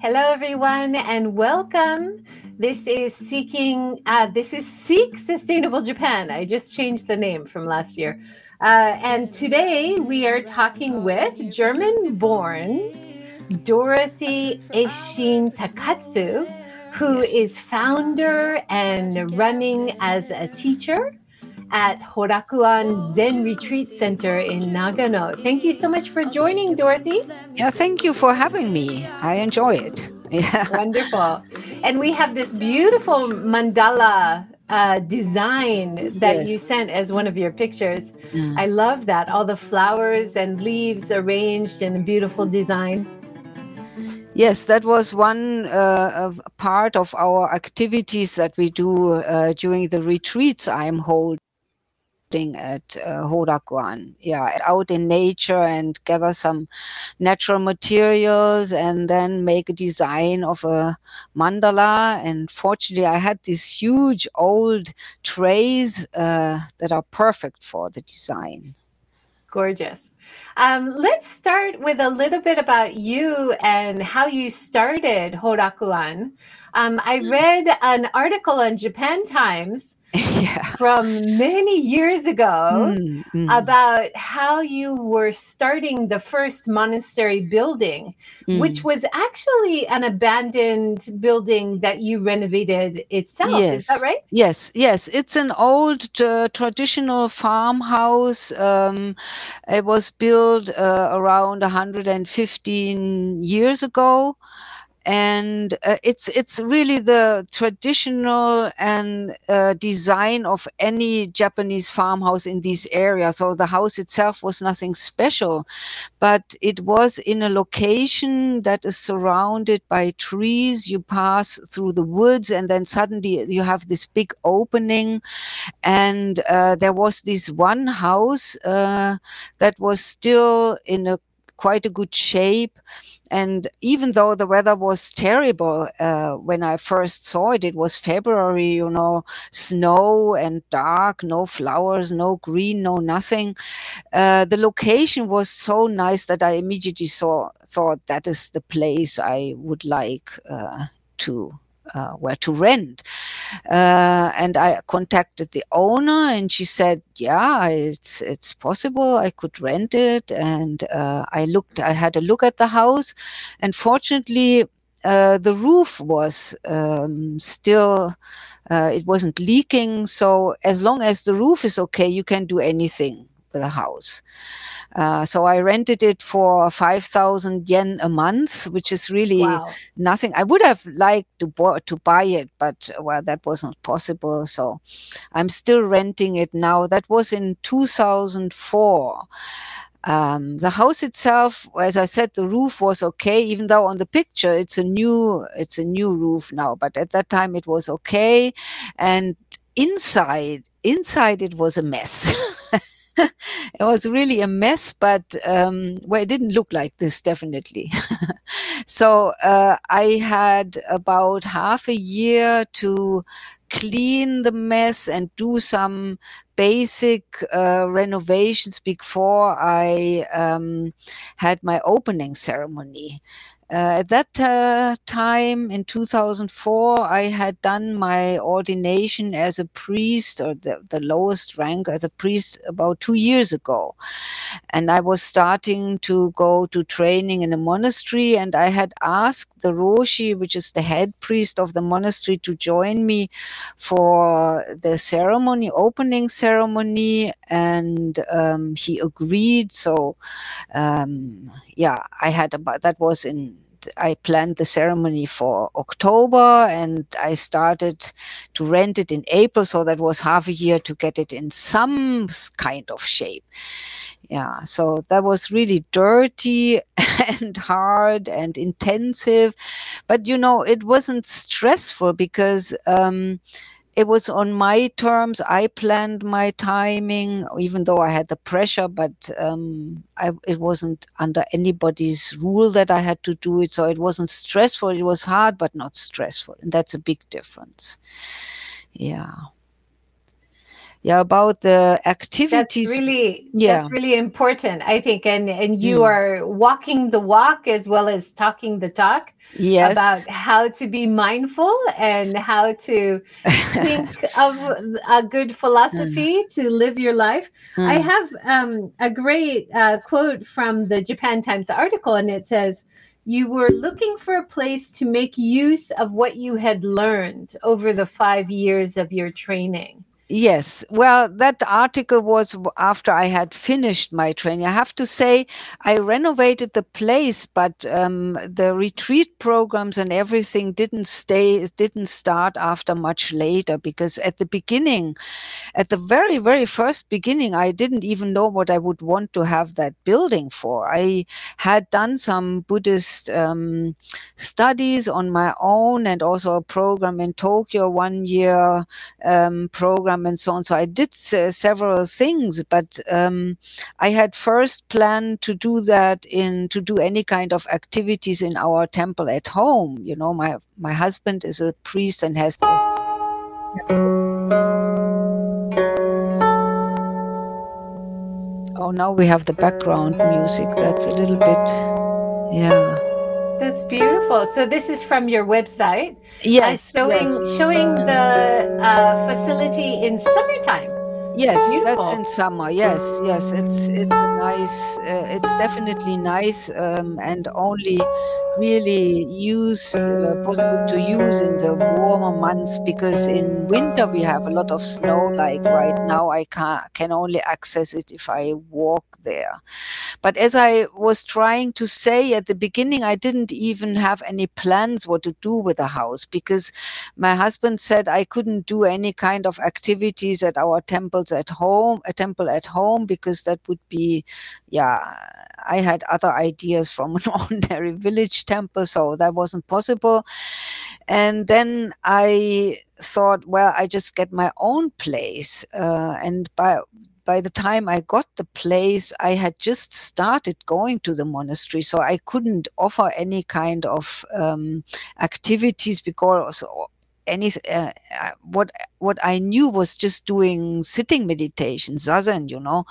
Hello, everyone, and welcome. This is Seek Sustainable Japan. I just changed the name from last year. And today we are talking with German-born Dorothy Ishin Takatsu, who is founder and running as a teacher at Horakuan Zen Retreat Center in Nagano. Thank you so much for joining, Dorothy. Yeah, thank you for having me. I enjoy it. Yeah. Wonderful. And we have this beautiful mandala design that you sent as one of your pictures. I love that. All the flowers and leaves arranged in a beautiful design. Yes, that was one part of our activities that we do during the retreats I'm holding at Horakuan, out in nature, and gather some natural materials and then make a design of a mandala. And fortunately, I had these huge old trays that are perfect for the design. Gorgeous. Let's start with a little bit about you and how you started Horakuan. I read an article on Japan Times from many years ago about how you were starting the first monastery building, which was actually an abandoned building that you renovated itself. Is that right? Yes. It's an old traditional farmhouse. It was built around 115 years ago. And it's really the traditional and design of any Japanese farmhouse in this area. So the house itself was nothing special, but it was in a location that is surrounded by trees. You pass through the woods and then suddenly you have this big opening. And there was this one house that was still in quite a good shape. And even though the weather was terrible, when I first saw it, it was February, snow and dark, no flowers, no green, no nothing. The location was so nice that I immediately thought that is the place I would like where to rent. And I contacted the owner and she said, it's possible. I could rent it. And I had a look at the house. And fortunately, the roof was still, it wasn't leaking. So as long as the roof is okay, you can do anything with the house. So I rented it for 5,000 yen a month, which is really nothing. I would have liked to buy it, but that was not possible. So I'm still renting it now. That was in 2004. The house itself, as I said, the roof was okay, even though on the picture it's a new roof now. But at that time it was okay. And inside it was a mess. It was really a mess, but it didn't look like this, definitely. So I had about half a year to clean the mess and do some basic renovations before I had my opening ceremony. At that time, in 2004, I had done my ordination as a priest, or the lowest rank as a priest, about 2 years ago. And I was starting to go to training in a monastery, and I had asked the Roshi, which is the head priest of the monastery, to join me for the opening ceremony, and he agreed. So, I planned the ceremony for October, and I started to rent it in April. So that was half a year to get it in some kind of shape. Yeah, so that was really dirty and hard and intensive. But, it wasn't stressful because it was on my terms. I planned my timing, even though I had the pressure, but it wasn't under anybody's rule that I had to do it. So it wasn't stressful. It was hard, but not stressful. And that's a big difference. Yeah. yeah, about the activities. That's really important, I think. And you are walking the walk as well as talking the talk about how to be mindful and how to think of a good philosophy to live your life. I have a great quote from the Japan Times article, and it says, "You were looking for a place to make use of what you had learned over the 5 years of your training." Yes. Well, that article was after I had finished my training. I have to say I renovated the place, but the retreat programs and everything didn't start after much later, because at the beginning, at the very, very first beginning, I didn't even know what I would want to have that building for. I had done some Buddhist studies on my own, and also a program in Tokyo, 1 year program, and so on. So I did several things, but I had first planned to do that to do any kind of activities in our temple at home. You know, my husband is a priest and has Oh, now we have the background music. That's a little bit, yeah. That's beautiful. So this is from your website. Yes. Showing the facility in summertime. Yes, beautiful. That's in summer. Yes. It's nice. It's definitely nice, and only really possible to use in the warmer months, because in winter we have a lot of snow. Like right now, I can only access it if I walk there. But as I was trying to say at the beginning, I didn't even have any plans what to do with the house, because my husband said I couldn't do any kind of activities at our temple at home, because that would be, I had other ideas from an ordinary village temple, so that wasn't possible. And then I thought, well, I just get my own place. And by the time I got the place, I had just started going to the monastery, so I couldn't offer any kind of activities, because what I knew was just doing sitting meditation, Zazen, you know.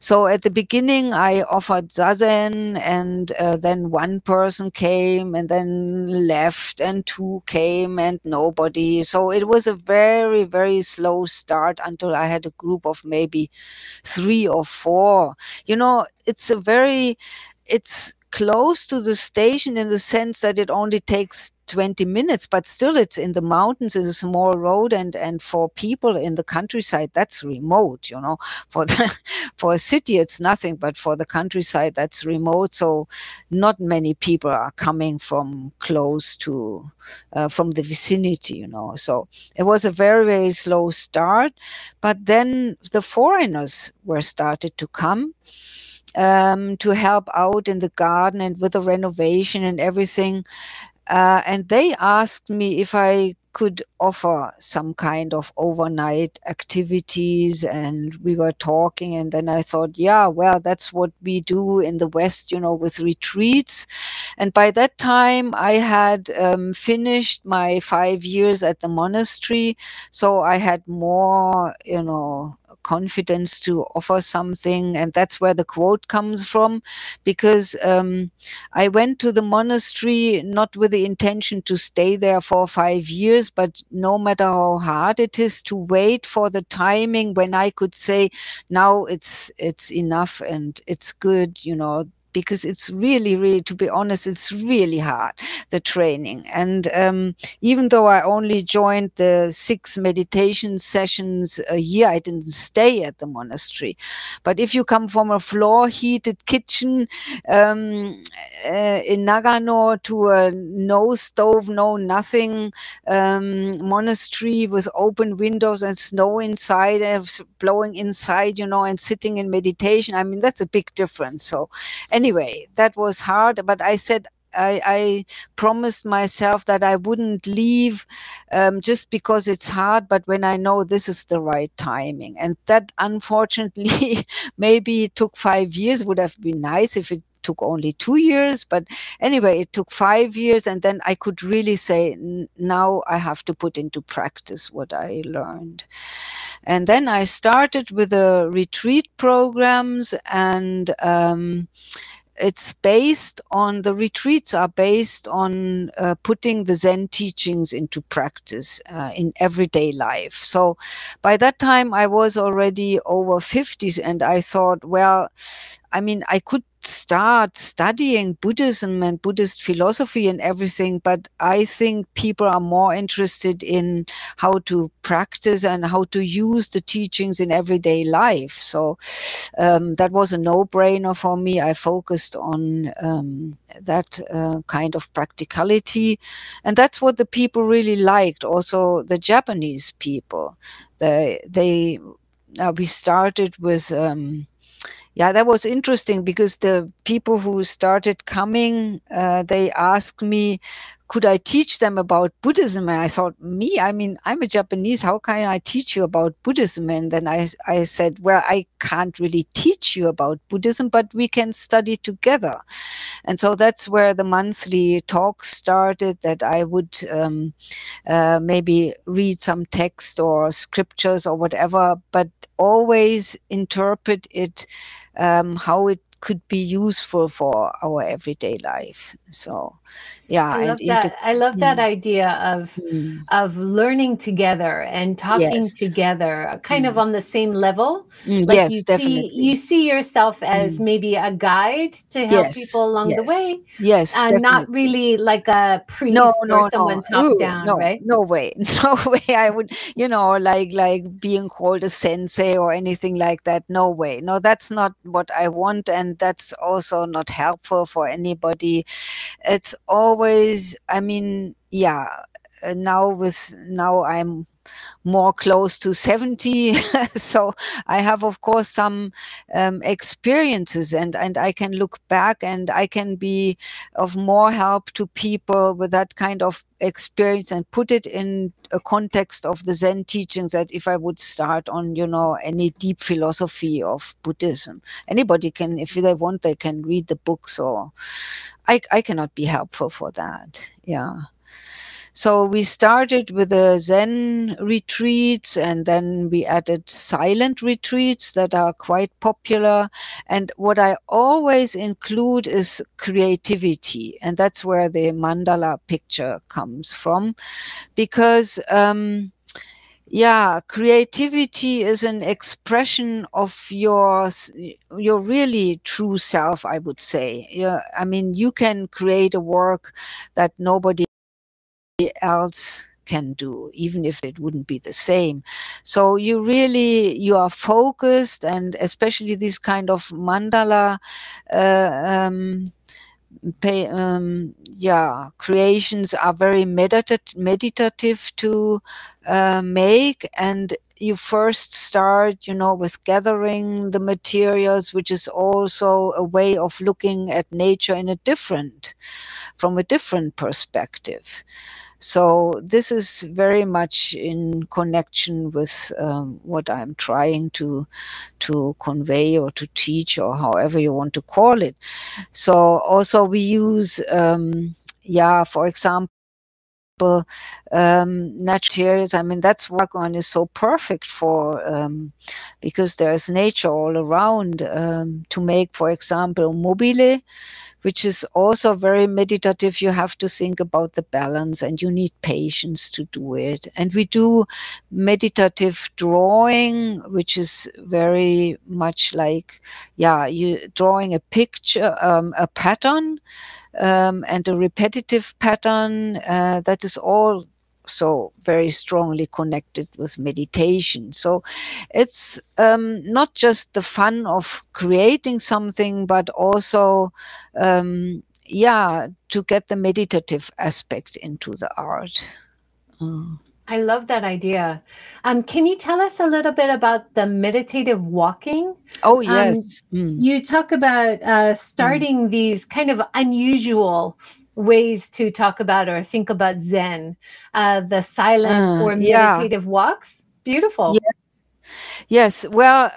So at the beginning I offered Zazen, and then one person came, and then left, and two came, and nobody. So it was a very, very slow start until I had a group of maybe 3 or 4. You know, it's close to the station in the sense that it only takes 20 minutes, but still it's in the mountains, it's a small road, and for people in the countryside, that's remote, you know. For a city, it's nothing, but for the countryside, that's remote. So not many people are coming from close to, from the vicinity, you know. So it was a very, very slow start, but then the foreigners were started to come to help out in the garden and with the renovation and everything. And they asked me if I could offer some kind of overnight activities, and we were talking, and then I thought, that's what we do in the West, you know, with retreats. And by that time I had finished my 5 years at the monastery, so I had more, you know, confidence to offer something. And that's where the quote comes from, because I went to the monastery not with the intention to stay there for 5 years, but no matter how hard it is, to wait for the timing when I could say, now it's enough and it's good, you know, because it's really, really, to be honest, it's really hard, the training. And even though I only joined the 6 meditation sessions a year, I didn't stay at the monastery. But if you come from a floor-heated kitchen in Nagano to a no-stove, no-nothing monastery with open windows and snow inside, blowing inside, you know, and sitting in meditation, I mean, that's a big difference. So anyway, that was hard, but I said I promised myself that I wouldn't leave just because it's hard, but when I know this is the right timing. And that, unfortunately, maybe took 5 years. Would have been nice if it took only 2 years, but anyway, it took 5 years. And then I could really say, now I have to put into practice what I learned. And then I started with the retreat programs, and it's based on, the retreats are based on putting the Zen teachings into practice in everyday life. So by that time I was already over 50s, and I thought, well, I mean, I could start studying Buddhism and Buddhist philosophy and everything, but I think people are more interested in how to practice and how to use the teachings in everyday life. So that was a no-brainer for me. I focused on that kind of practicality, and that's what the people really liked, also the Japanese people. We started with yeah, that was interesting, because the people who started coming, they asked me, could I teach them about Buddhism? And I thought, me? I mean, I'm a Japanese. How can I teach you about Buddhism? And then I said, well, I can't really teach you about Buddhism, but we can study together. And so that's where the monthly talks started, that I would maybe read some text or scriptures or whatever, but always interpret it how it could be useful for our everyday life. So yeah, I love that idea of learning together and talking together, kind of on the same level. You see yourself as maybe a guide to help people along the way. Yes, not really like a priest or someone top down, right? No way. I would, like being called a sensei or anything like that. No way. No, that's not what I want, and that's also not helpful for anybody. It's always, I mean, yeah, now I'm more close to 70, so I have, of course, some experiences, and I can look back, and I can be of more help to people with that kind of experience and put it in a context of the Zen teachings, that if I would start on, any deep philosophy of Buddhism, anybody can, if they want, they can read the books, or I cannot be helpful for that. Yeah. So we started with the Zen retreats, and then we added silent retreats that are quite popular. And what I always include is creativity. And that's where the mandala picture comes from, because creativity is an expression of your really true self, I would say. Yeah, I mean, you can create a work that nobody else can do, even if it wouldn't be the same. So you are focused, and especially this kind of mandala creations are very meditative to make, and you first start, with gathering the materials, which is also a way of looking at nature from a different perspective. So this is very much in connection with what I'm trying to convey or to teach, or however you want to call it. So also we use, for example, materials. I mean, that's why Workaway is so perfect for, because there is nature all around, to make, for example, mobile, which is also very meditative. You have to think about the balance, and you need patience to do it. And we do meditative drawing, which is very much like, you drawing a picture, a pattern, and a repetitive pattern that is also very strongly connected with meditation. So it's not just the fun of creating something, but also to get the meditative aspect into the art. I love that idea. Can you tell us a little bit about the meditative walking? Oh, yes. You talk about starting these kind of unusual ways to talk about or think about Zen, the silent or meditative walks. Beautiful. Yes. Yes, well,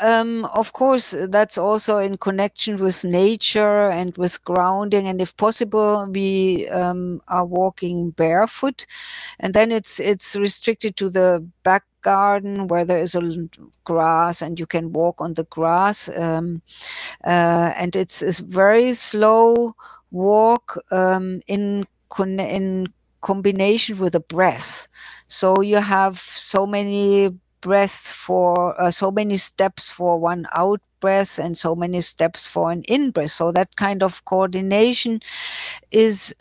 of course, that's also in connection with nature and with grounding. And if possible, we are walking barefoot. And then it's restricted to the back garden where there is a grass and you can walk on the grass. And it's very slow walk in combination with the breath. So you have so many breaths for so many steps for one out breath and so many steps for an in breath. So that kind of coordination is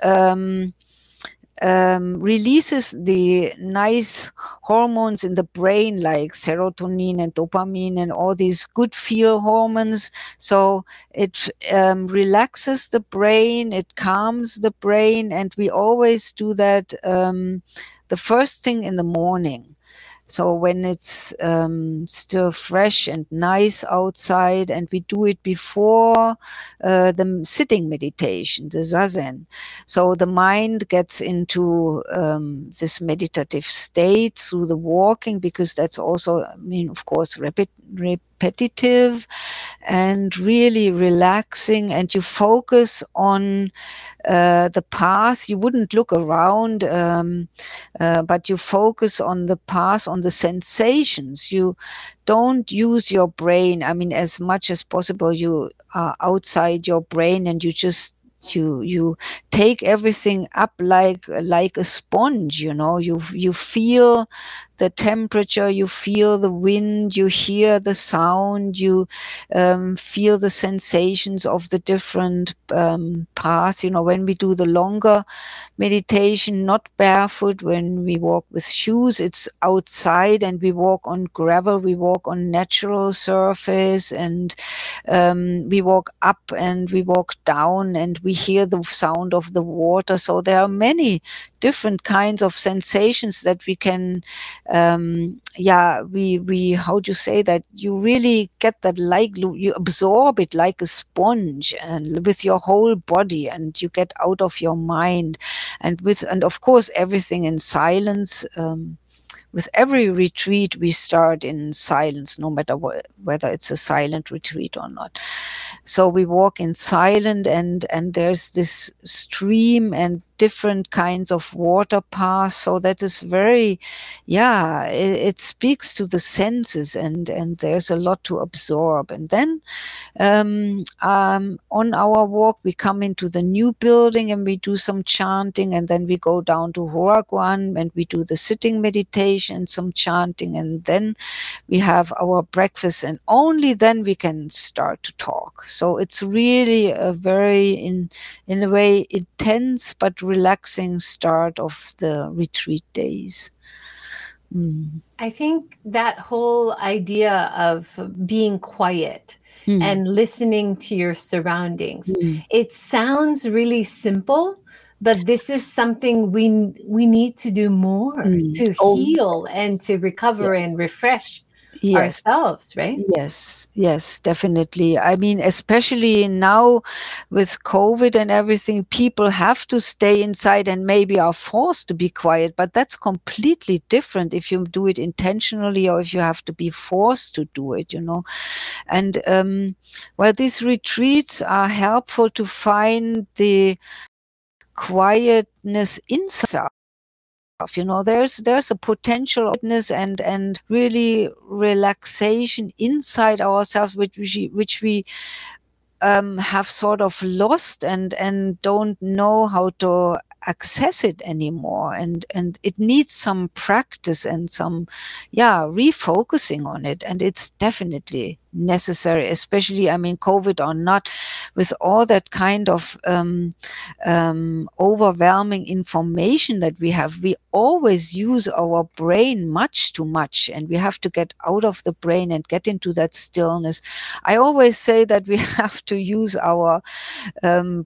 releases the nice hormones in the brain like serotonin and dopamine and all these good feel hormones. So it relaxes the brain, it calms the brain, and we always do that the first thing in the morning. So when it's still fresh and nice outside, and we do it before the sitting meditation, the Zazen. So the mind gets into this meditative state through the walking, because that's also, I mean, of course, repetitive and really relaxing, and you focus on the path. You wouldn't look around, but you focus on the path, on the sensations. You don't use your brain. I mean, as much as possible, you are outside your brain, and you just you take everything up like a sponge, you know. You feel the temperature, you feel the wind, you hear the sound, you feel the sensations of the different paths. You know, when we do the longer meditation, not barefoot, when we walk with shoes, it's outside, and we walk on gravel, we walk on natural surface, and we walk up and we walk down, and we hear the sound of the water. So there are many different kinds of sensations that we can how do you say that? You really get that, like you absorb it like a sponge and with your whole body, and you get out of your mind, and of course everything in silence. With every retreat, we start in silence, no matter whether it's a silent retreat or not. So we walk in silence, and there's this stream and different kinds of water paths. So that is very, it speaks to the senses, and there's a lot to absorb. And then on our walk, we come into the new building and we do some chanting, and then we go down to Horakuan and we do the sitting meditation, some chanting, and then we have our breakfast, and only then we can start to talk. So it's really a very, in a way, intense but relaxing start of the retreat days. I think that whole idea of being quiet and listening to your surroundings, it sounds really simple, but this is something we need to do more to heal and to recover and refresh ourselves, right? Yes, definitely. I mean, especially now with COVID and everything, people have to stay inside and maybe are forced to be quiet, but that's completely different if you do it intentionally or if you have to be forced to do it, you know. And these retreats are helpful to find the quietness inside. You know, there's a potential openness and really relaxation inside ourselves, which we have sort of lost and don't know how to access it anymore, and it needs some practice and some refocusing on it, and it's definitely necessary, especially, I mean, COVID or not, with all that kind of overwhelming information that we have. We always use our brain much too much, and we have to get out of the brain and get into that stillness. I always say that we have to use our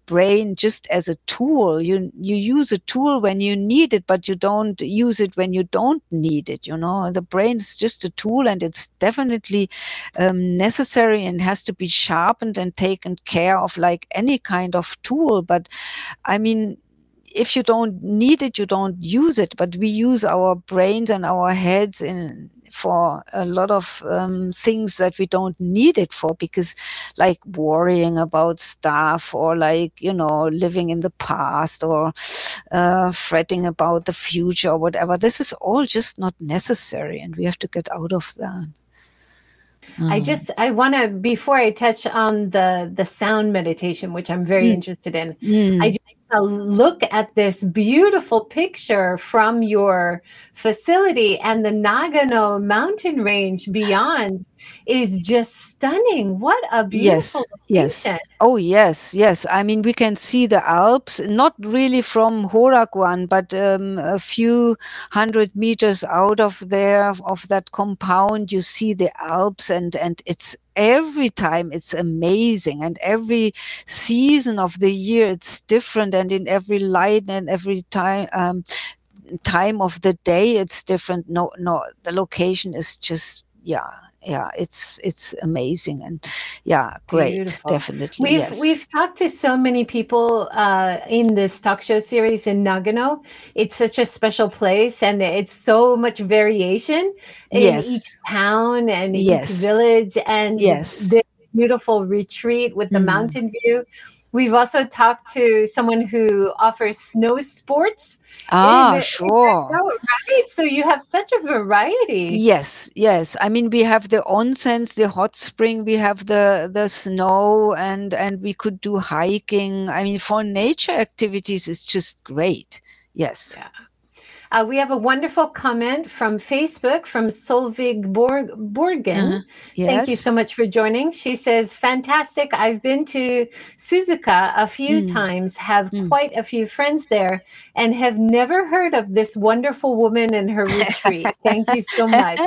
brain just as a tool. You use a tool when you need it, but you don't use it when you don't need it, you know. The brain is just a tool, and it's definitely necessary and has to be sharpened and taken care of like any kind of tool. But I mean, if you don't need it, you don't use it. But we use our brains and our heads in for a lot of things that we don't need it for, because like worrying about stuff or like, you know, living in the past or fretting about the future or whatever, this is all just not necessary and we have to get out of that. I want to, before I touch on the sound meditation, which I'm very interested in, I just want to look at this beautiful picture from your facility, and the Nagano mountain range beyond is just stunning. What a beautiful location. Yes. I mean, we can see the Alps, not really from Horakuan, but a few hundred meters out of there, of that compound, you see the Alps, and it's every time it's amazing, and every season of the year it's different, and in every light and every time of the day it's different. No, the location is just, it's amazing and great. Beautiful. Definitely. We've talked to so many people in this talk show series in Nagano. It's such a special place, and it's so much variation in each town and each village, and this beautiful retreat with the mountain view. We've also talked to someone who offers snow sports. Right? So you have such a variety. Yes. I mean, we have the onsens, the hot spring, we have the snow, and we could do hiking. I mean, for nature activities, it's just great. Yes. Yeah. We have a wonderful comment from Facebook from Solveig Borgen. Yes. Thank you so much for joining. She says, fantastic. I've been to Suzaka a few times, have quite a few friends there, and have never heard of this wonderful woman and her retreat. Thank you so much.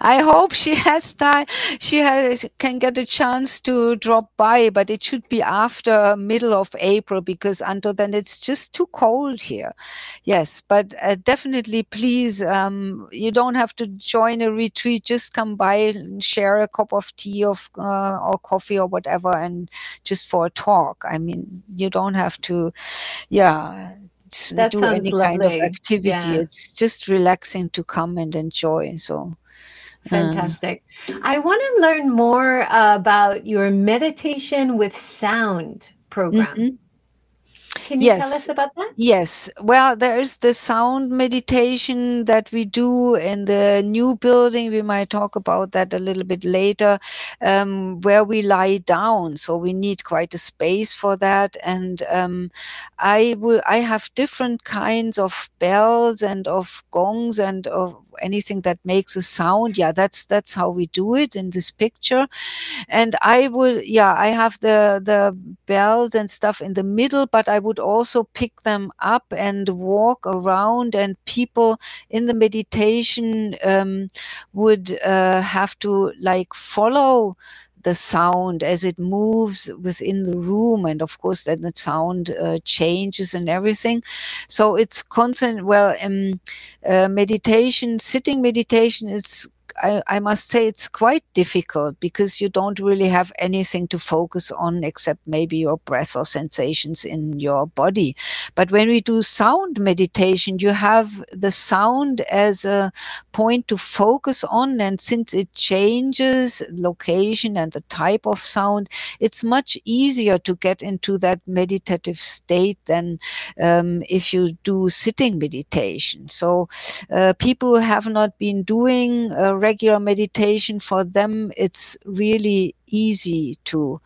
I hope she has time. She can get a chance to drop by, but it should be after middle of April, because until then it's just too cold here. Yes, but definitely, please, you don't have to join a retreat. Just come by and share a cup of tea or coffee or whatever, and just for a talk. I mean, you don't have to, do any kind of activity. Yeah. It's just relaxing to come and enjoy. So fantastic. I want to learn more about your meditation with sound program. Mm-hmm. Can you tell us about that? Yes. Well, there's the sound meditation that we do in the new building. We might talk about that a little bit later, where we lie down. So we need quite a space for that. And I have different kinds of bells and of gongs and of anything that makes a sound. That's how we do it in this picture. And I have the bells and stuff in the middle, but I would also pick them up and walk around, and people in the meditation would have to like follow the sound as it moves within the room, and of course then the sound changes and everything. So it's constant. Well, meditation, sitting meditation, I must say it's quite difficult, because you don't really have anything to focus on except maybe your breath or sensations in your body. But when we do sound meditation, you have the sound as a point to focus on. And since it changes location and the type of sound, it's much easier to get into that meditative state than if you do sitting meditation. So people who have not been doing regular meditation, for them it's really easy to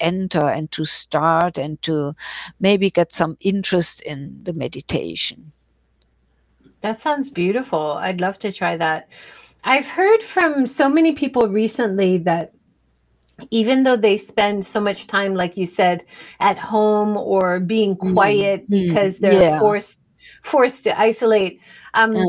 enter and to start and to maybe get some interest in the meditation. That sounds beautiful. I'd love to try that. I've heard from so many people recently that even though they spend so much time, like you said, at home or being quiet because they're forced to isolate,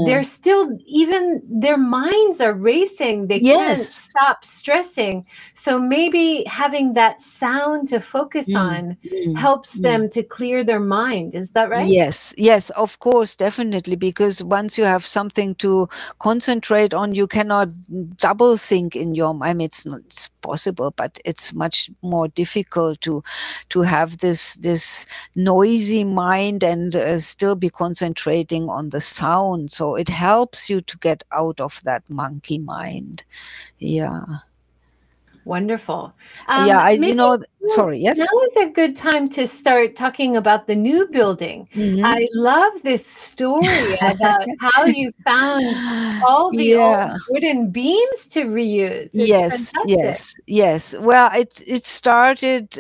they're still, even their minds are racing. They can't stop stressing. So maybe having that sound to focus on helps them to clear their mind. Is that right? Yes, of course, definitely. Because once you have something to concentrate on, you cannot double think in your mind. I mean, it's possible, but it's much more difficult to have this noisy mind and still be concentrating on the sound. down. So it helps you to get out of that monkey mind. Yeah. Wonderful. Yes. Now is a good time to start talking about the new building. Mm-hmm. I love this story about how you found all the old wooden beams to reuse. It's fantastic. Yes. Well, it started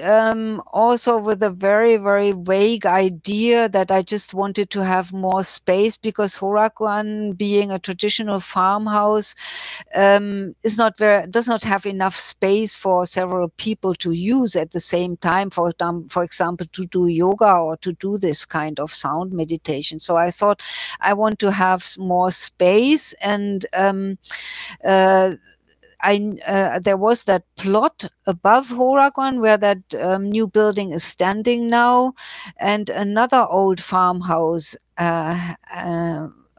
also with a very, very vague idea that I just wanted to have more space, because Horakuan, being a traditional farmhouse, does not have enough space for several people to use at the same time, for example, to do yoga or to do this kind of sound meditation. So I thought I want to have more space, and there was that plot above Horakuan where that new building is standing now, and another old farmhouse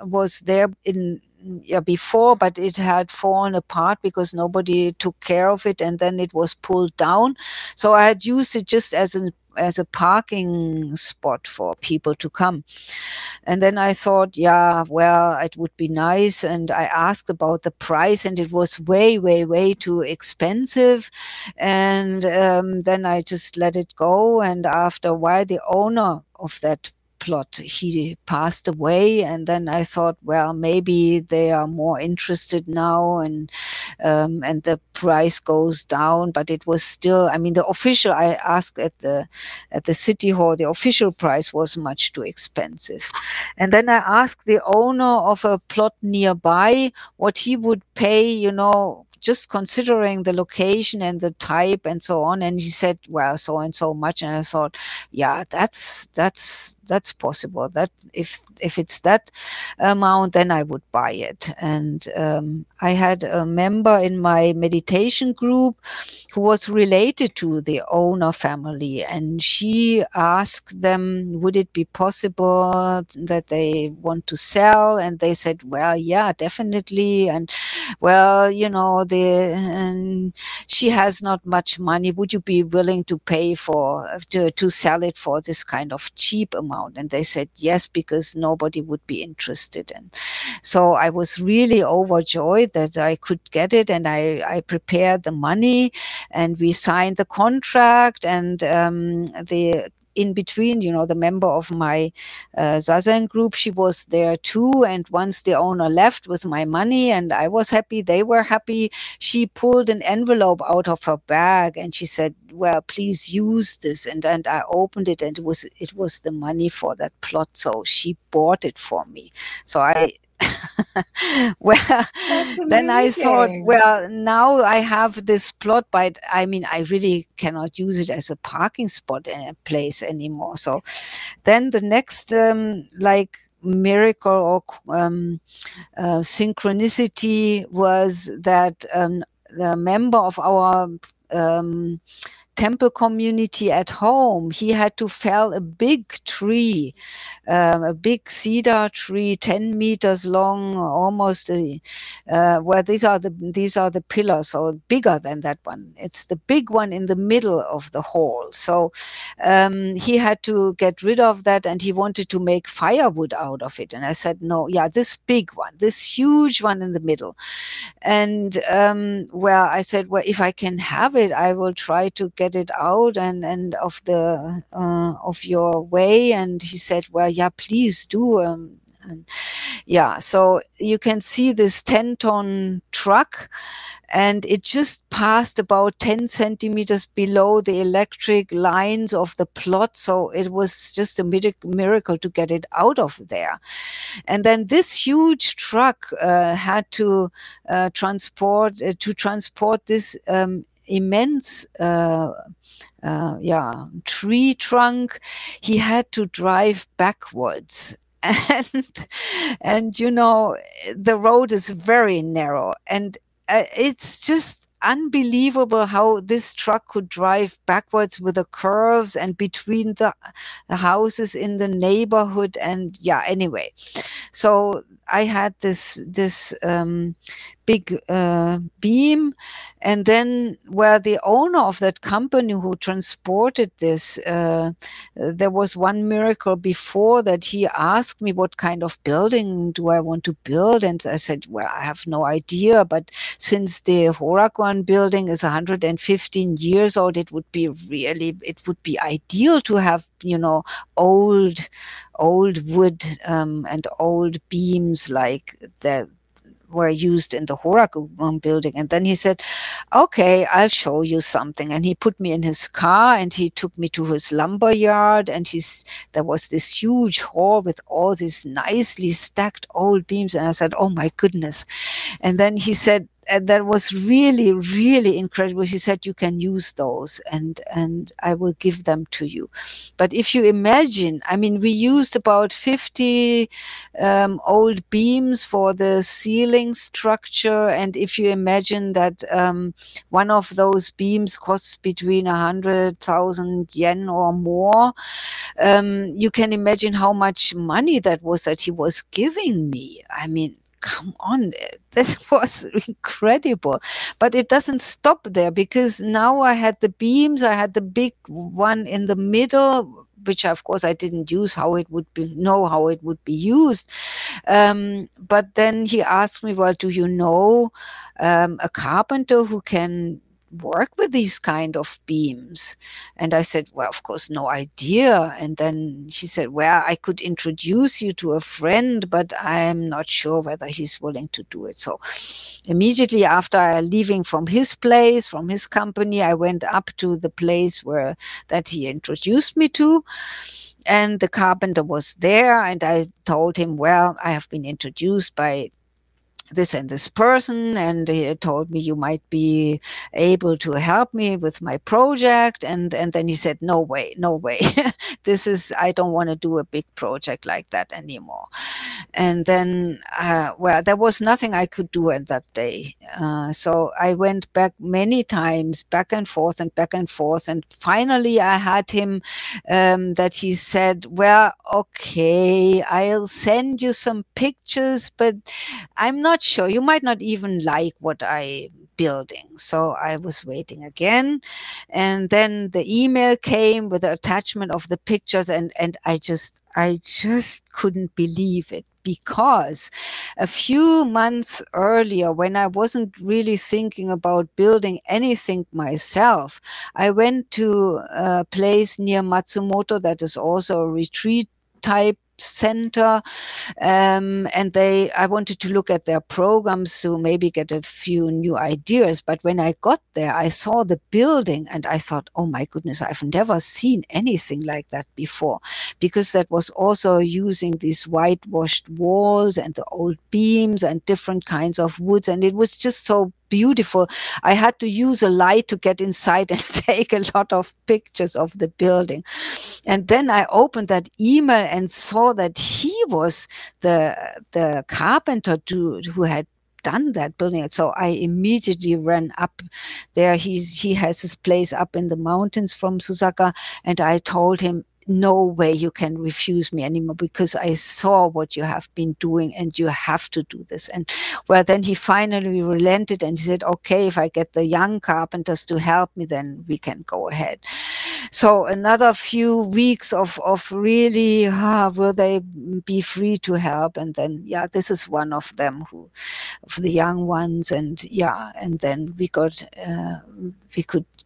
was there before, but it had fallen apart because nobody took care of it, and then it was pulled down. So I had used it just as a parking spot for people to come. And then I thought, it would be nice. And I asked about the price, and it was way, way, way too expensive. And then I just let it go. And after a while, the owner of that plot, he passed away, and then I thought, maybe they are more interested now, and the price goes down. But it was still, the official, I asked at the city hall, the official price was much too expensive. And then I asked the owner of a plot nearby what he would pay, just considering the location and the type and so on. And he said, so and so much. And I thought, that's possible. That if it's that amount, then I would buy it. And I had a member in my meditation group who was related to the owner family. And she asked them, would it be possible that they want to sell? And they said, definitely. And she has not much money. Would you be willing to pay to sell it for this kind of cheap amount? And they said yes, because nobody would be interested. And so I was really overjoyed that I could get it, and I prepared the money, and we signed the contract. And in between, the member of my Zazen group, she was there too. And once the owner left with my money, and I was happy, they were happy, she pulled an envelope out of her bag, and she said, please use this. And I opened it, and it was the money for that plot. So she bought it for me. So I... then I thought, now I have this plot, but I really cannot use it as a parking spot place anymore. So then the next miracle or synchronicity was that the member of our temple community at home, he had to fell a big tree, a big cedar tree, 10 meters long, almost. These are the pillars, so bigger than that one. It's the big one in the middle of the hall. So he had to get rid of that, and he wanted to make firewood out of it. And I said, no, this big one, this huge one in the middle. And I said, if I can have it, I will try to get it out and of the of your way. And he said, please do. So you can see this 10-ton truck, and it just passed about 10 centimeters below the electric lines of the plot. So it was just a miracle to get it out of there. And then this huge truck had to transport this immense tree trunk. He had to drive backwards, and the road is very narrow, and it's just unbelievable how this truck could drive backwards with the curves and between the houses in the neighborhood. And anyway, so I had this big beam, and then where the owner of that company who transported this, there was one miracle before that. He asked me what kind of building do I want to build, and I said, well, I have no idea, but since the Horakuan building is 115 years old, it would be ideal to have, you know, old wood and old beams like that were used in the Horakuan building. And then he said, okay, I'll show you something. And he put me in his car and he took me to his lumber yard, and there was this huge hall with all these nicely stacked old beams. And I said, oh my goodness. And then he said, and that was really, really incredible. He said, you can use those and I will give them to you. But if you imagine, I mean, we used about 50 old beams for the ceiling structure. And if you imagine that one of those beams costs between 100,000 yen or more, you can imagine how much money that was that he was giving me. I mean, come on, this was incredible. But it doesn't stop there, because now I had the beams, I had the big one in the middle, which of course I didn't use how it would be used. But then he asked me, well, do you know a carpenter who can work with these kind of beams? And I said, well, of course, no idea. And then she said, well, I could introduce you to a friend, but I'm not sure whether he's willing to do it. So immediately after leaving from his place, from his company, I went up to the place where that he introduced me to. And the carpenter was there, and I told him, well, I have been introduced by this and this person, and he told me you might be able to help me with my project. And then he said, no way I don't want to do a big project like that anymore. And then well, there was nothing I could do at that day, so I went back many times, back and forth, and finally I had him that he said, well, okay, I'll send you some pictures, but I'm not sure, you might not even like what I'm building. So I was waiting again, and then the email came with the attachment of the pictures, and I just couldn't believe it, because a few months earlier, when I wasn't really thinking about building anything myself, I went to a place near Matsumoto that is also a retreat type center, and I wanted to look at their programs to maybe get a few new ideas. But when I got there, I saw the building and I thought, oh my goodness, I've never seen anything like that before, because that was also using these whitewashed walls and the old beams and different kinds of woods, and it was just so beautiful. I had to use a light to get inside and take a lot of pictures of the building. And then I opened that email and saw that he was the carpenter who had done that building. So I immediately ran up there. He has his place up in the mountains from Suzaka, and I told him, no way you can refuse me anymore, because I saw what you have been doing and you have to do this. And well, then he finally relented and he said, okay, if I get the young carpenters to help me, then we can go ahead. So another few weeks of really, will they be free to help? And then, yeah, this is one of them, of the young ones. And yeah, and then we could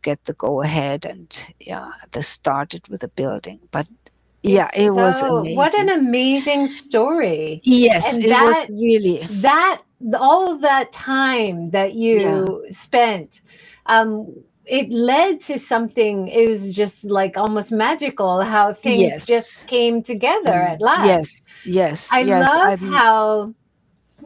get the go ahead, and yeah, they started with the building. But yeah, it was amazing. What an amazing story. Yes, and was really. That, all that time that you spent, it led to something. It was just like almost magical how things just came together at last. Yes. I love how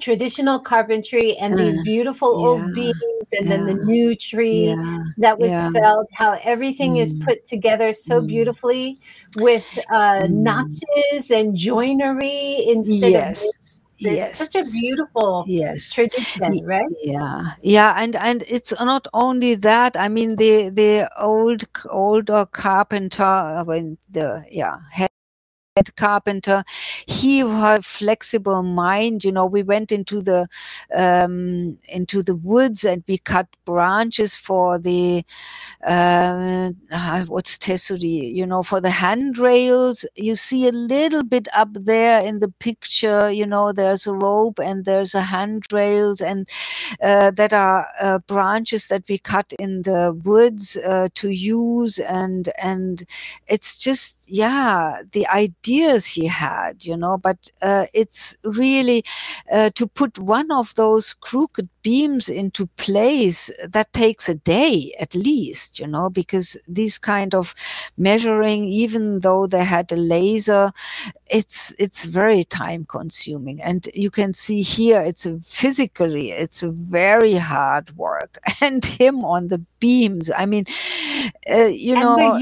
traditional carpentry and these beautiful old beams and then the new tree that was felled, how everything is put together so beautifully with notches and joinery instead of. It's such a beautiful tradition, right? Yeah, and it's not only that. I mean, the older carpenter, carpenter. He had a flexible mind. You know, we went into the woods and we cut branches for the what's tessuri? You know, for the handrails. You see a little bit up there in the picture. You know, there's a rope and there's a handrails, and that are branches that we cut in the woods to use. And it's just the ideas he had, you know, but it's really to put one of those crooked beams into place, that takes a day at least, you know, because these kind of measuring, even though they had a laser, it's very time consuming. And you can see here, it's very hard work. And him on the beams, I mean, you know.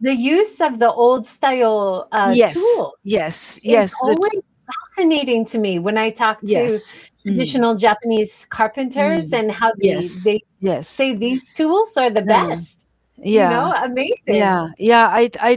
The use of the old style tools is always fascinating to me when I talk to traditional Japanese carpenters and how they say these tools are the best. Yeah, you know, amazing. Yeah. I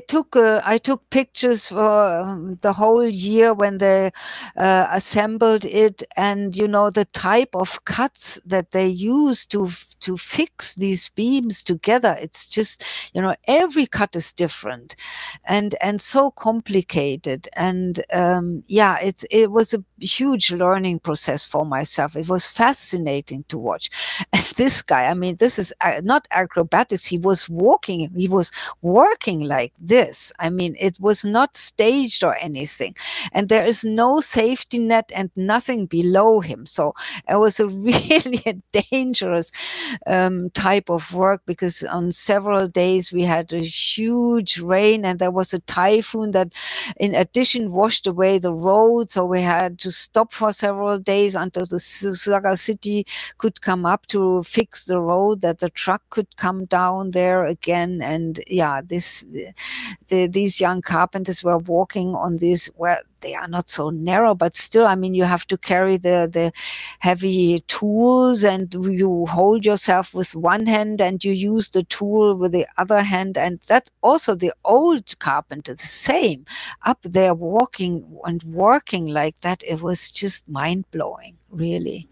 took pictures for the whole year when they assembled it, and you know the type of cuts that they use to fix these beams together. It's just, you know, every cut is different, and so complicated. And it was a huge learning process for myself. It was fascinating to watch. And this guy, I mean, this is not acrobatics. He was working like this. I mean, it was not staged or anything. And there is no safety net and nothing below him. So it was a really dangerous type of work, because on several days we had a huge rain and there was a typhoon that in addition washed away the road. So we had to stop for several days until the Suzaka city could come up to fix the road, that the truck could come down there again. And these young carpenters were walking on this, well, they are not so narrow, but still, I mean, you have to carry the heavy tools, and you hold yourself with one hand and you use the tool with the other hand. And that's also the old carpenter, the same, up there walking and working like that. It was just mind-blowing, really.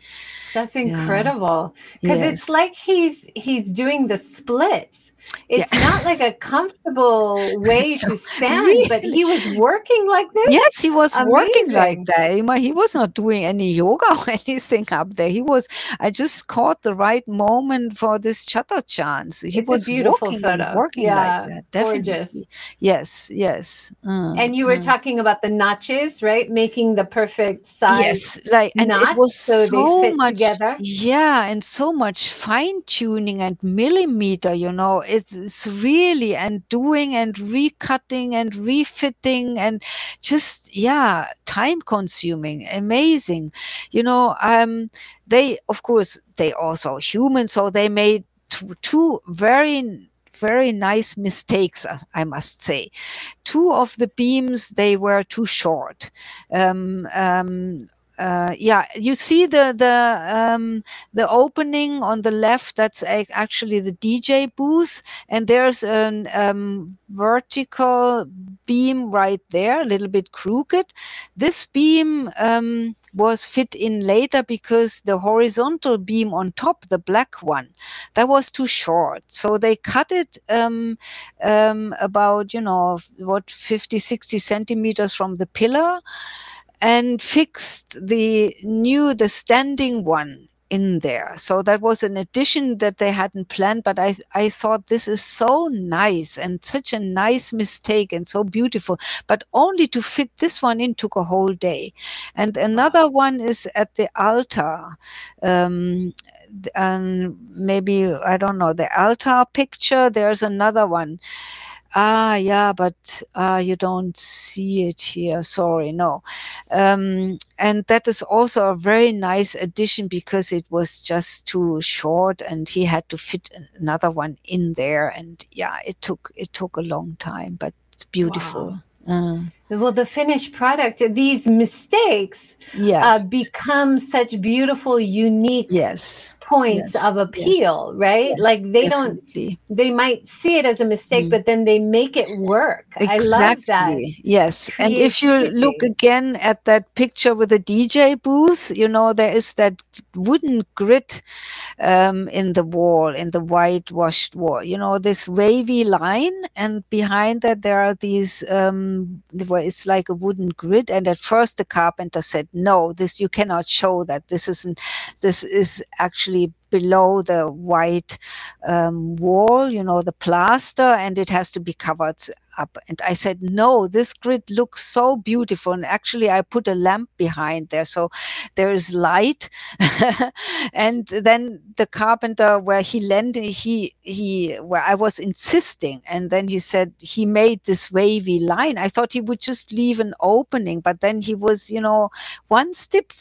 That's incredible. Because it's like he's doing the splits. It's not like a comfortable way to stand, really? But he was working like this? Yes, he was working like that. He was not doing any yoga or anything up there. I just caught the right moment for this chata chance. It's a beautiful photo. Working like that. Definitely. Gorgeous. Yes. And you were talking about the notches, right? Making the perfect size. Yes, it was so they fit much together. Yeah, and so much fine-tuning and millimeter, you know. It's really, and doing and recutting and refitting, and just time consuming, amazing, you know. They also human, so they made two very, very nice mistakes, I must say. Two of the beams, they were too short. You see the opening on the left, that's actually the DJ booth, and there's an vertical beam right there, a little bit crooked. This beam was fit in later because the horizontal beam on top, the black one, that was too short. So they cut it about, you know, 50-60 centimeters from the pillar, and fixed the standing one in there. So that was an addition that they hadn't planned, but I thought this is so nice, and such a nice mistake, and so beautiful. But only to fit this one in took a whole day. And another one is at the altar, maybe, I don't know, the altar picture, there's another one. But you don't see it here. Sorry, no. And that is also a very nice addition, because it was just too short, and he had to fit another one in there. And it took a long time, but it's beautiful. Wow. Well, the finished product, these mistakes become such beautiful, unique points of appeal, right? Yes. Like they don't, they might see it as a mistake, but then they make it work. Exactly. I love that. Yes. Creativity. And if you look again at that picture with the DJ booth, you know, there is that wooden grid in the wall, in the whitewashed wall, you know, this wavy line. And behind that, there are these, it's like a wooden grid, and at first the carpenter said, no, this you cannot show that. This is actually below the white wall, you know, the plaster, and it has to be covered up. And I said, no, this grid looks so beautiful. And actually I put a lamp behind there, so there is light. And then the carpenter, where he landed, where I was insisting, and then he said he made this wavy line. I thought he would just leave an opening, but then he was, you know, one step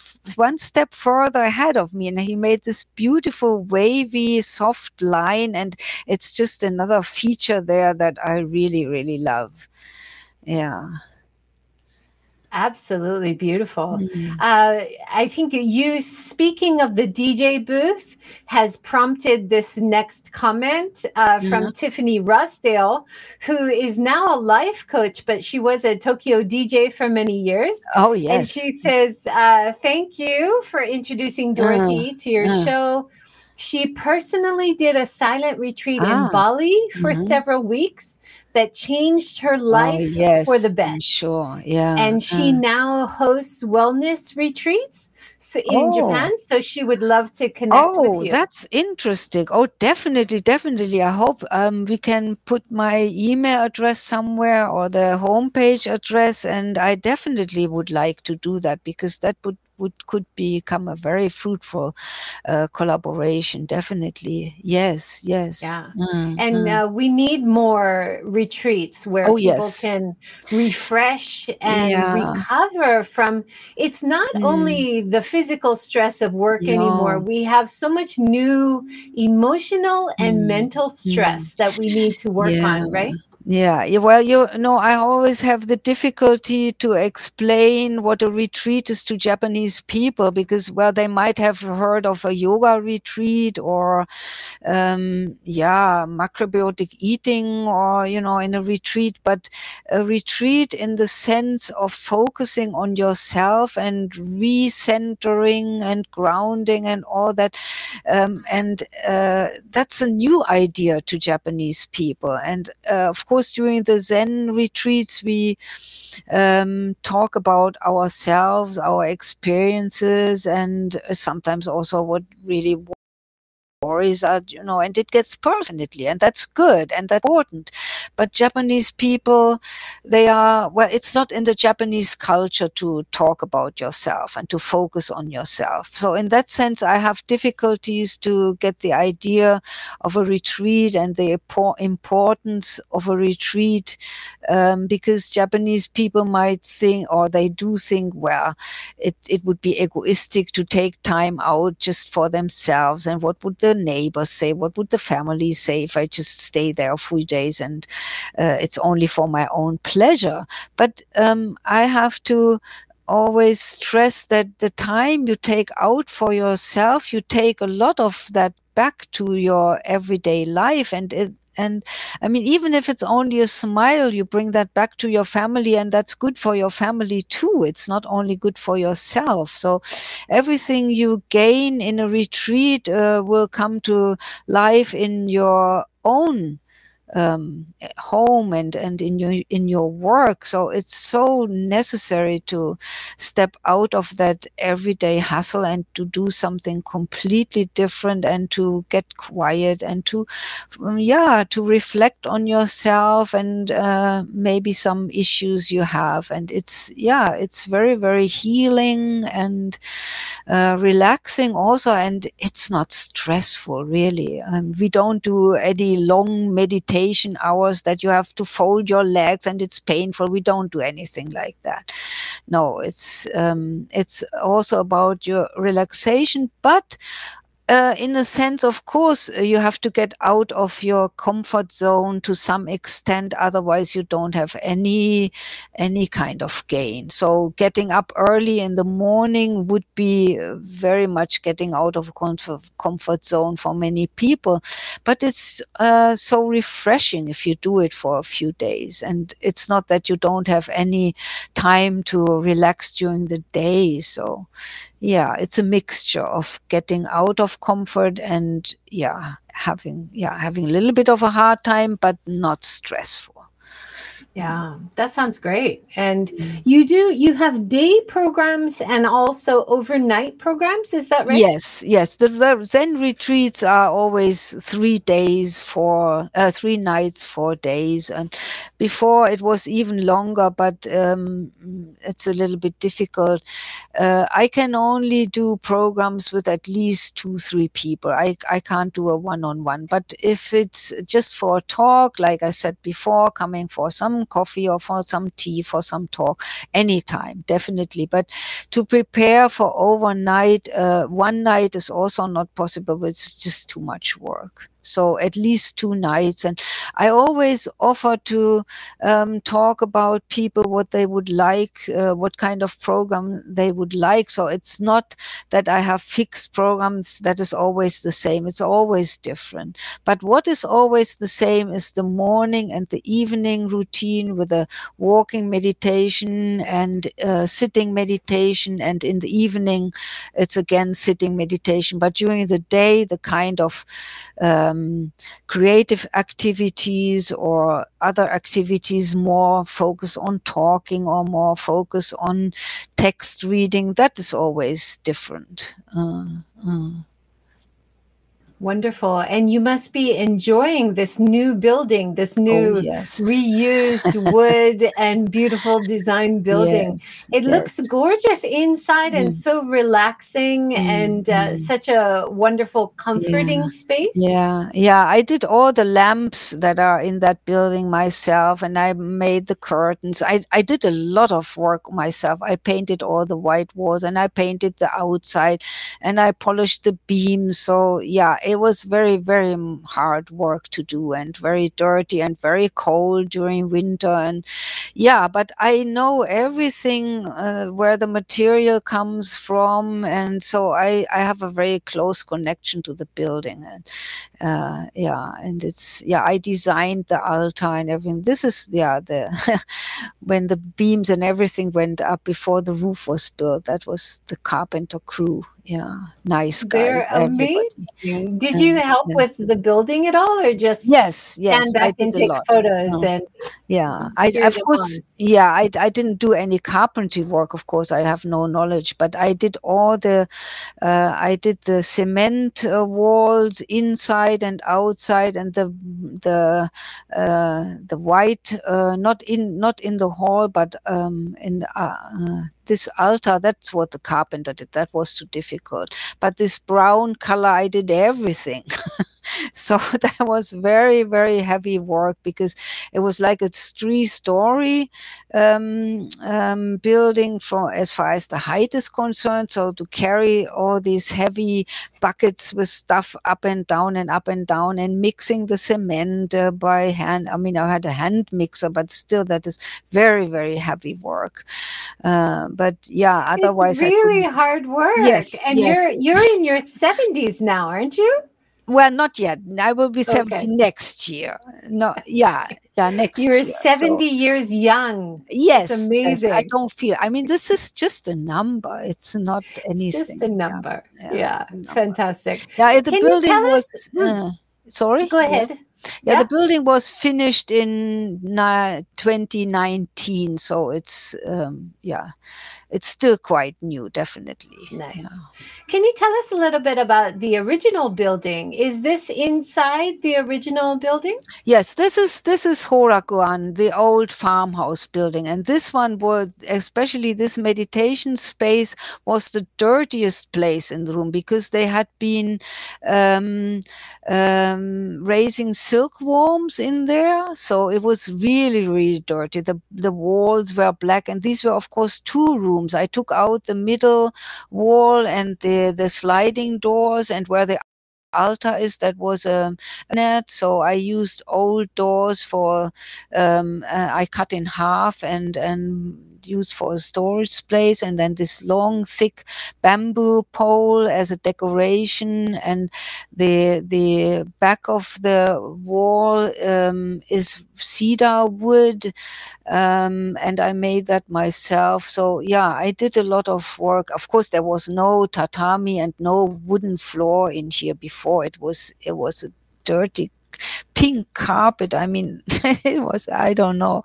further ahead of me, and he made this beautiful wavy, soft line, and it's just another feature there that I really, really love. Yeah. Absolutely beautiful. Mm-hmm. I think you speaking of the DJ booth has prompted this next comment from Tiffany Rustale, who is now a life coach, but she was a Tokyo DJ for many years. Oh, yes. And she says, thank you for introducing Dorothy to your show. She personally did a silent retreat in Bali for several weeks that changed her life for the best. Sure, yeah. And she now hosts wellness retreats in Japan, so she would love to connect with you. Oh, that's interesting. Oh, definitely, definitely. I hope we can put my email address somewhere or the homepage address, and I definitely would like to do that, because that could become a very fruitful collaboration. Definitely. Yes, yes. Yeah. Mm-hmm. And we need more retreats where people can refresh and recover from. It's not only the physical stress of work anymore. We have so much new emotional and mental stress that we need to work on, right? Yeah, well, you know, I always have the difficulty to explain what a retreat is to Japanese people, because, well, they might have heard of a yoga retreat or, macrobiotic eating or, you know, in a retreat. But a retreat in the sense of focusing on yourself and recentering and grounding and all that. That's a new idea to Japanese people. And, of course, during the Zen retreats, we talk about ourselves, our experiences, and sometimes also what really worries are, you know, and it gets personally, and that's good and that's important. But Japanese people, they are, well, it's not in the Japanese culture to talk about yourself and to focus on yourself. So in that sense, I have difficulties to get the idea of a retreat and the importance of a retreat, because Japanese people might think, or they do think, well, it would be egoistic to take time out just for themselves, and what would the neighbors say, what would the family say if I just stay there a few days and it's only for my own pleasure. But I have to always stress that the time you take out for yourself, you take a lot of that back to your everyday life. And I mean, even if it's only a smile, you bring that back to your family, and that's good for your family too. It's not only good for yourself. So everything you gain in a retreat will come to life in your own home and in your work. So it's so necessary to step out of that everyday hustle and to do something completely different and to get quiet and to reflect on yourself and maybe some issues you have. And it's very, very healing and relaxing also, and it's not stressful really. We don't do any long meditation hours that you have to fold your legs and it's painful. We don't do anything like that. No, it's also about your relaxation, but in a sense, of course, you have to get out of your comfort zone to some extent. Otherwise, you don't have any kind of gain. So getting up early in the morning would be very much getting out of comfort zone for many people. But it's so refreshing if you do it for a few days. And it's not that you don't have any time to relax during the day. So yeah, it's a mixture of getting out of comfort and having a little bit of a hard time, but not stressful. Yeah, that sounds great. And you have day programs and also overnight programs, is that right? Yes. The Zen retreats are always 3 days for 3 nights, 4 days, and before it was even longer, but it's a little bit difficult. I can only do programs with at least 2-3 people. I can't do a one-on-one, but if it's just for a talk, like I said before, coming for some coffee or for some tea, for some talk, anytime, definitely. But to prepare for overnight, one night is also not possible, but it's just too much work. So at least 2 nights. And I always offer to talk about people, what they would like, what kind of program they would like. So it's not that I have fixed programs that is always the same. It's always different. But what is always the same is the morning and the evening routine with a walking meditation and sitting meditation. And in the evening, it's again sitting meditation. But during the day, the kind of creative activities or other activities more focus on talking or more focus on text reading. That is always different. Wonderful. And you must be enjoying this new building, this new reused wood and beautiful design building. Yes, it looks gorgeous inside and so relaxing and such a wonderful, comforting space. Yeah. I did all the lamps that are in that building myself, and I made the curtains. I did a lot of work myself. I painted all the white walls, and I painted the outside, and I polished the beams. So yeah, it was very, very hard work to do, and very dirty and very cold during winter. And yeah, but I know everything where the material comes from. And so I have a very close connection to the building. And it's, I designed the altar and everything. This is, when the beams and everything went up before the roof was built, that was the carpenter crew. Yeah, nice guys. They're amazing. Did you help with the building at all, or just stand back and take photos? I didn't do any carpentry work, of course. I have no knowledge, but I did all the cement walls inside and outside, and the white not in the hall, but in the this altar. That's what the carpenter did. That was too difficult. But this brown color, I did everything. So that was very, very heavy work, because it was like a 3-story building from as far as the height is concerned. So to carry all these heavy buckets with stuff up and down and mixing the cement by hand. I mean, I had a hand mixer, but still that is very, very heavy work. Otherwise it's really hard work. Yes, and you're in your 70s now, aren't you? Well, not yet. I will be 70 next year. No, next year. You're 70 years young. Yes. It's amazing. I don't feel, this is just a number. It's not anything. It's just a number. Yeah. A number. Fantastic. Yeah, the building was, sorry? Go ahead. Yeah, the building was finished in 2019, so it's still quite new, definitely. Nice. Yeah. Can you tell us a little bit about the original building? Is this inside the original building? Yes, this is Horakuan, the old farmhouse building, and this one was, especially this meditation space, was the dirtiest place in the room, because they had been raising silkworms in there. So it was really, really dirty. The walls were black, and these were, of course, two rooms. I took out the middle wall and the sliding doors, and where the altar is, that was a net. So I used old doors for I cut in half and used for a storage place, and then this long thick bamboo pole as a decoration. And the back of the wall is cedar wood, and I made that myself. So yeah, I did a lot of work. Of course, there was no tatami and no wooden floor in here before. It was a dirty pink carpet. I mean, it was, I don't know.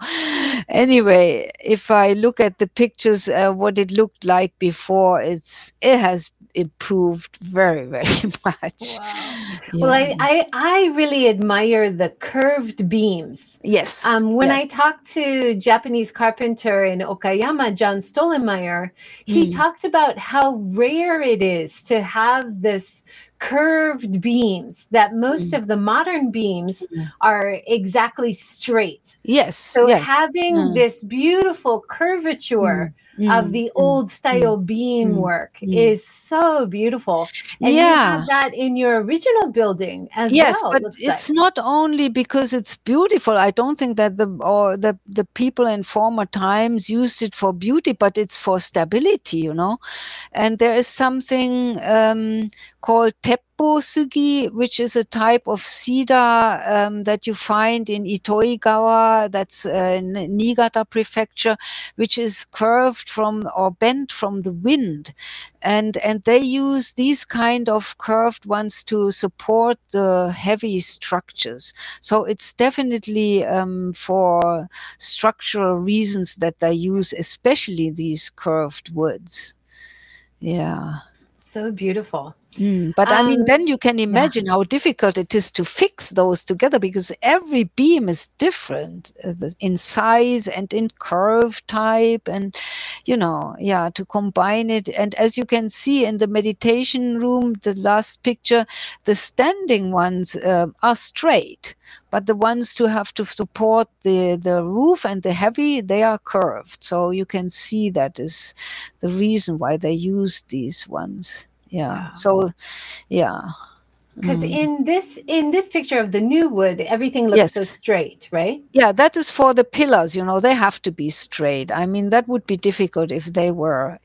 Anyway, if I look at the pictures, what it looked like before, it has improved very, very much. Wow. Yeah. Well, I really admire the curved beams. Yes. When I talked to Japanese carpenter in Okayama, John Stollenmeyer, he talked about how rare it is to have this curved beams, that most of the modern beams are exactly straight. Yes. So having this beautiful curvature of the old style beam work is so beautiful. And you have that in your original building as well. Yes, but it's not only because it's beautiful. I don't think that the people in former times used it for beauty, but it's for stability, you know. And there is something called Tep Bosugi, which is a type of cedar that you find in Itoigawa, that's in Niigata Prefecture, which is curved from or bent from the wind. And they use these kind of curved ones to support the heavy structures. So it's definitely for structural reasons that they use, especially these curved woods. Yeah. So beautiful. But I mean, then you can imagine how difficult it is to fix those together, because every beam is different in size and in curve type, and you know, to combine it. And as you can see in the meditation room, the last picture, the standing ones are straight, but the ones to have to support the roof and the heavy, they are curved. So you can see that is the reason why they use these ones. Yeah. Wow. So, yeah. Because in this picture of the new wood, everything looks so straight, right? Yeah, that is for the pillars. You know, they have to be straight. I mean, that would be difficult if they were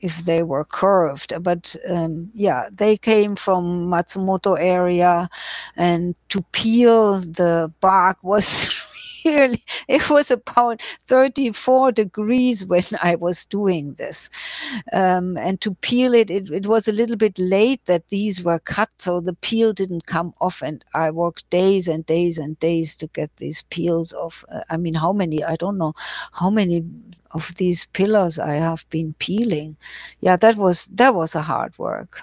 curved. But they came from Matsumoto area, and to peel the bark was. It was about 34 degrees when I was doing this. And to peel it, it was a little bit late that these were cut, so the peel didn't come off. And I worked days and days and days to get these peels off. I mean, I don't know how many of these pillars I have been peeling. Yeah, that was a hard work.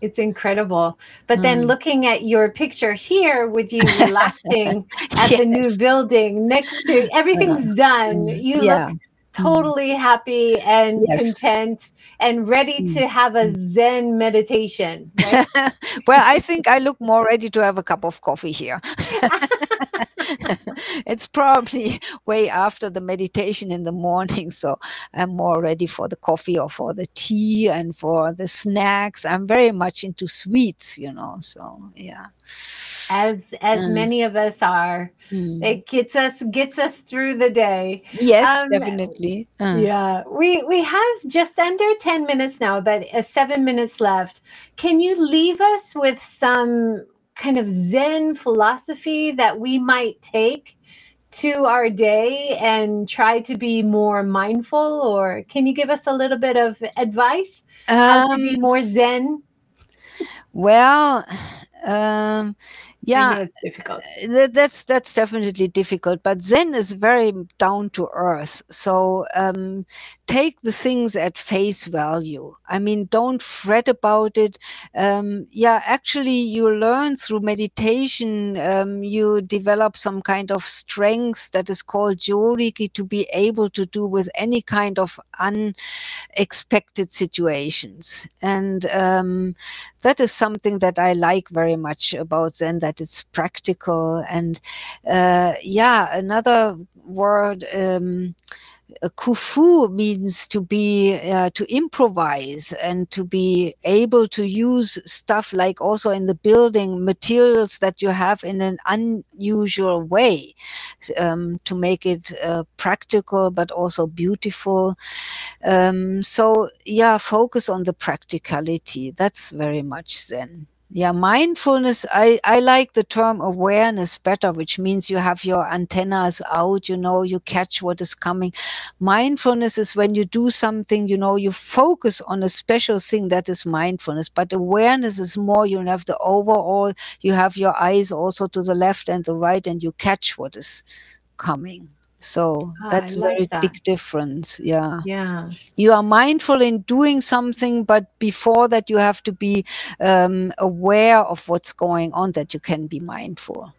It's incredible. But then looking at your picture here with you relaxing at the new building next to everything's done, you look totally happy and content and ready to have a Zen meditation. Right? Well, I think I look more ready to have a cup of coffee here. It's probably way after the meditation in the morning, so I'm more ready for the coffee or for the tea and for the snacks. I'm very much into sweets, you know, so yeah. As many of us are, it gets us through the day. Yes, definitely. Yeah, we have just under 10 minutes now, but 7 minutes left. Can you leave us with some kind of Zen philosophy that we might take to our day and try to be more mindful? Or can you give us a little bit of advice how to be more Zen? Well, yeah, it's difficult. That's definitely difficult. But Zen is very down to earth. So take the things at face value. I mean, don't fret about it. Actually, you learn through meditation. You develop some kind of strength that is called joriki, to be able to do with any kind of unexpected situations. And that is something that I like very much about Zen, that that it's practical. And another word, kufu, means to be to improvise and to be able to use stuff, like also in the building, materials that you have in an unusual way, to make it practical but also beautiful. Focus on the practicality. That's very much Zen. Yeah, mindfulness, I like the term awareness better, which means you have your antennas out, you catch what is coming. Mindfulness is when you do something, you focus on a special thing, that is mindfulness. But awareness is more, you have the overall, you have your eyes also to the left and the right, and you catch what is coming. So that's a big difference. Yeah. You are mindful in doing something, but before that you have to be aware of what's going on, that you can be mindful.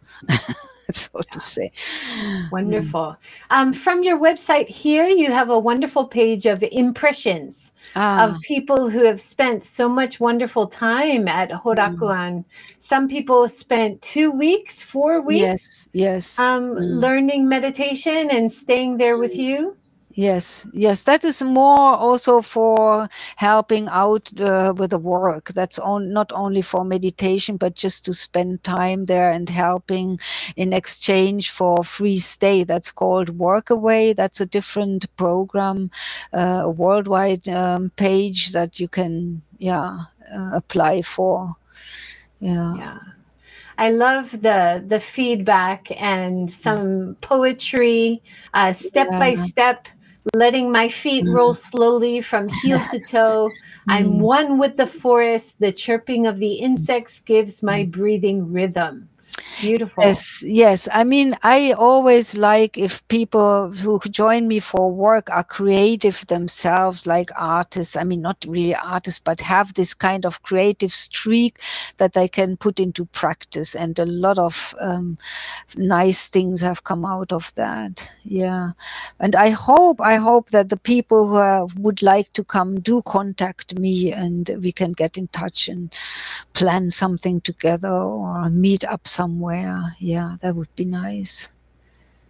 To say. Wonderful. From your website here, you have a wonderful page of impressions of people who have spent so much wonderful time at Horakuan. Some people spent 2 weeks, 4 weeks. Yes. Learning meditation and staying there with you. Yes. That is more also for helping out with the work. That's not only for meditation, but just to spend time there and helping in exchange for free stay. That's called Workaway. That's a different program, a worldwide page that you can apply for. Yeah. I love the feedback and some poetry, step by step. Letting my feet roll slowly from heel to toe. I'm one with the forest. The chirping of the insects gives my breathing rhythm. Beautiful. Yes. I mean, I always like if people who join me for work are creative themselves, like artists. I mean, not really artists, but have this kind of creative streak that they can put into practice. And a lot of nice things have come out of that. Yeah. And I hope that the people who would like to come do contact me, and we can get in touch and plan something together or meet up somewhere. Yeah, that would be nice.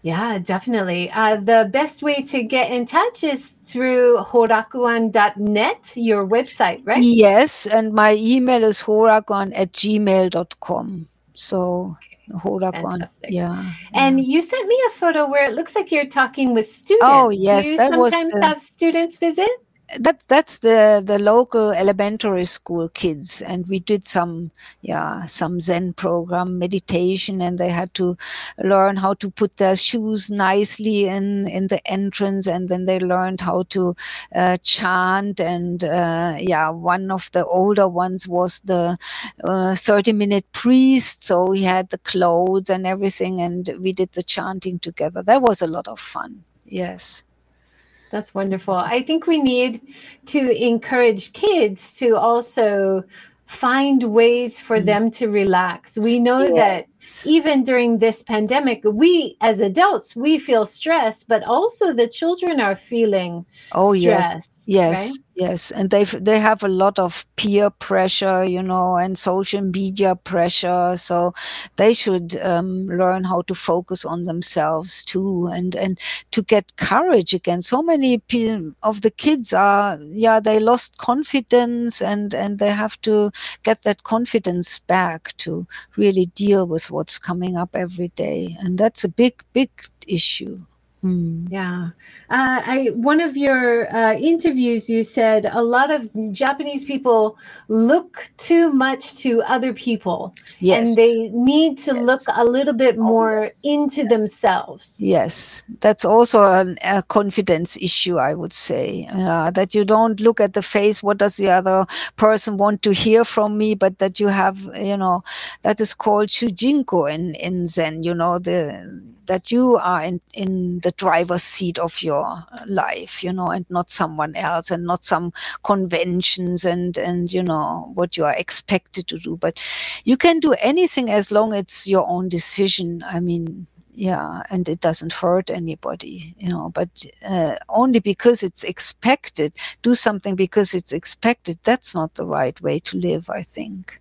Yeah, definitely. The best way to get in touch is through horakuan.net, your website, right? Yes, and my email is horakuan@gmail.com. So Horakuan. Fantastic. And you sent me a photo where it looks like you're talking with students. Oh, yes. Do you sometimes have students visit? That's the local elementary school kids, and we did some Zen program meditation, and they had to learn how to put their shoes nicely in the entrance, and then they learned how to chant, and one of the older ones was the 30-minute priest, so he had the clothes and everything, and we did the chanting together. That was a lot of fun. Yes. That's wonderful. I think we need to encourage kids to also find ways for them to relax. We know that even during this pandemic, we as adults, we feel stressed, but also the children are feeling stress. Yes. Right? Yes, and they have a lot of peer pressure, and social media pressure. So they should learn how to focus on themselves too, and to get courage again. So many of the kids they lost confidence, and they have to get that confidence back to really deal with what's coming up every day, and that's a big, big issue. Yeah. One of your interviews, you said a lot of Japanese people look too much to other people. Yes. And they need to look a little bit more into themselves. Yes. That's also a confidence issue, I would say, that you don't look at the face, what does the other person want to hear from me, but that you have, that is called Shujinko in Zen, that you are in the driver's seat of your life, and not someone else, and not some conventions and what you are expected to do. But you can do anything as long as it's your own decision. I mean, and it doesn't hurt anybody, but only because it's expected, do something because it's expected. That's not the right way to live, I think.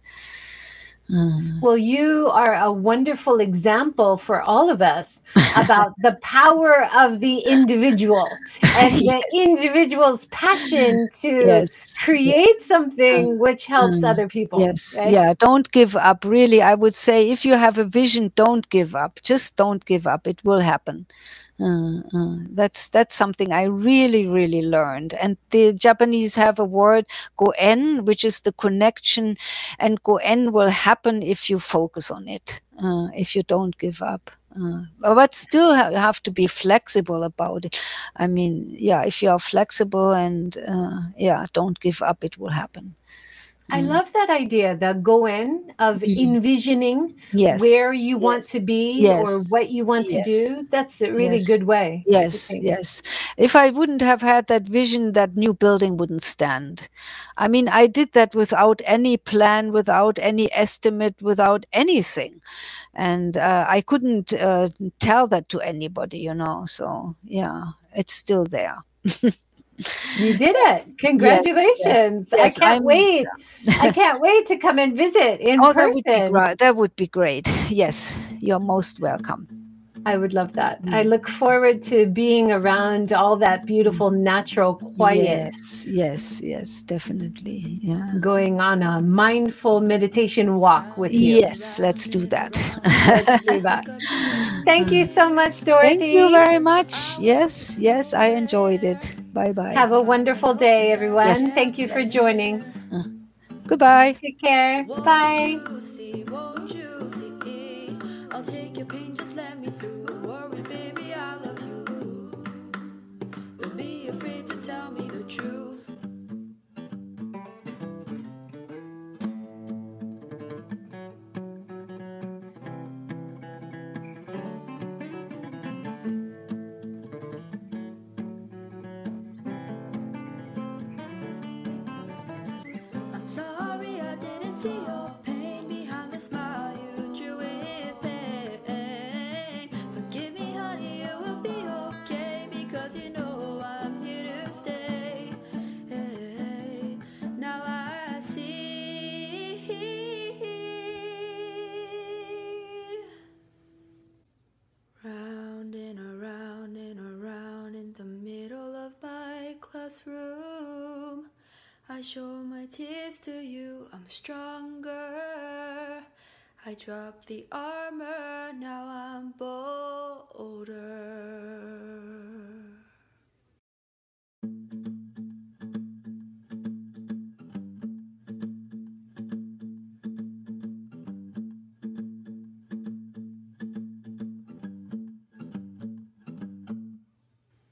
Well, you are a wonderful example for all of us about the power of the individual and the individual's passion to create something which helps other people. Yes, right? Don't give up. Really, I would say if you have a vision, don't give up. Just don't give up. It will happen. That's something I really learned. And the Japanese have a word, goen, which is the connection, and goen will happen if you focus on it, if you don't give up. But still have to be flexible about it. I mean, if you are flexible and don't give up, it will happen. I love that idea, the goen of envisioning where you want to be or what you want to do. That's a really good way. Yes. If I wouldn't have had that vision, that new building wouldn't stand. I mean, I did that without any plan, without any estimate, without anything. And I couldn't tell that to anybody, you know. So, it's still there. You did it. Congratulations. Yes. I can't wait. I can't wait to come and visit in person. That would be great. Yes, you're most welcome. I would love that. I look forward to being around all that beautiful, natural quiet. Yes, definitely. Yeah. Going on a mindful meditation walk with you. Yes, let's do that. Thank you so much, Dorothy. Thank you very much. Yes, I enjoyed it. Bye-bye. Have a wonderful day, everyone. Yes. Thank you for joining. Goodbye. Take care. Bye. Room, I show my tears to you. I'm stronger. I drop the armor. Now I'm bolder.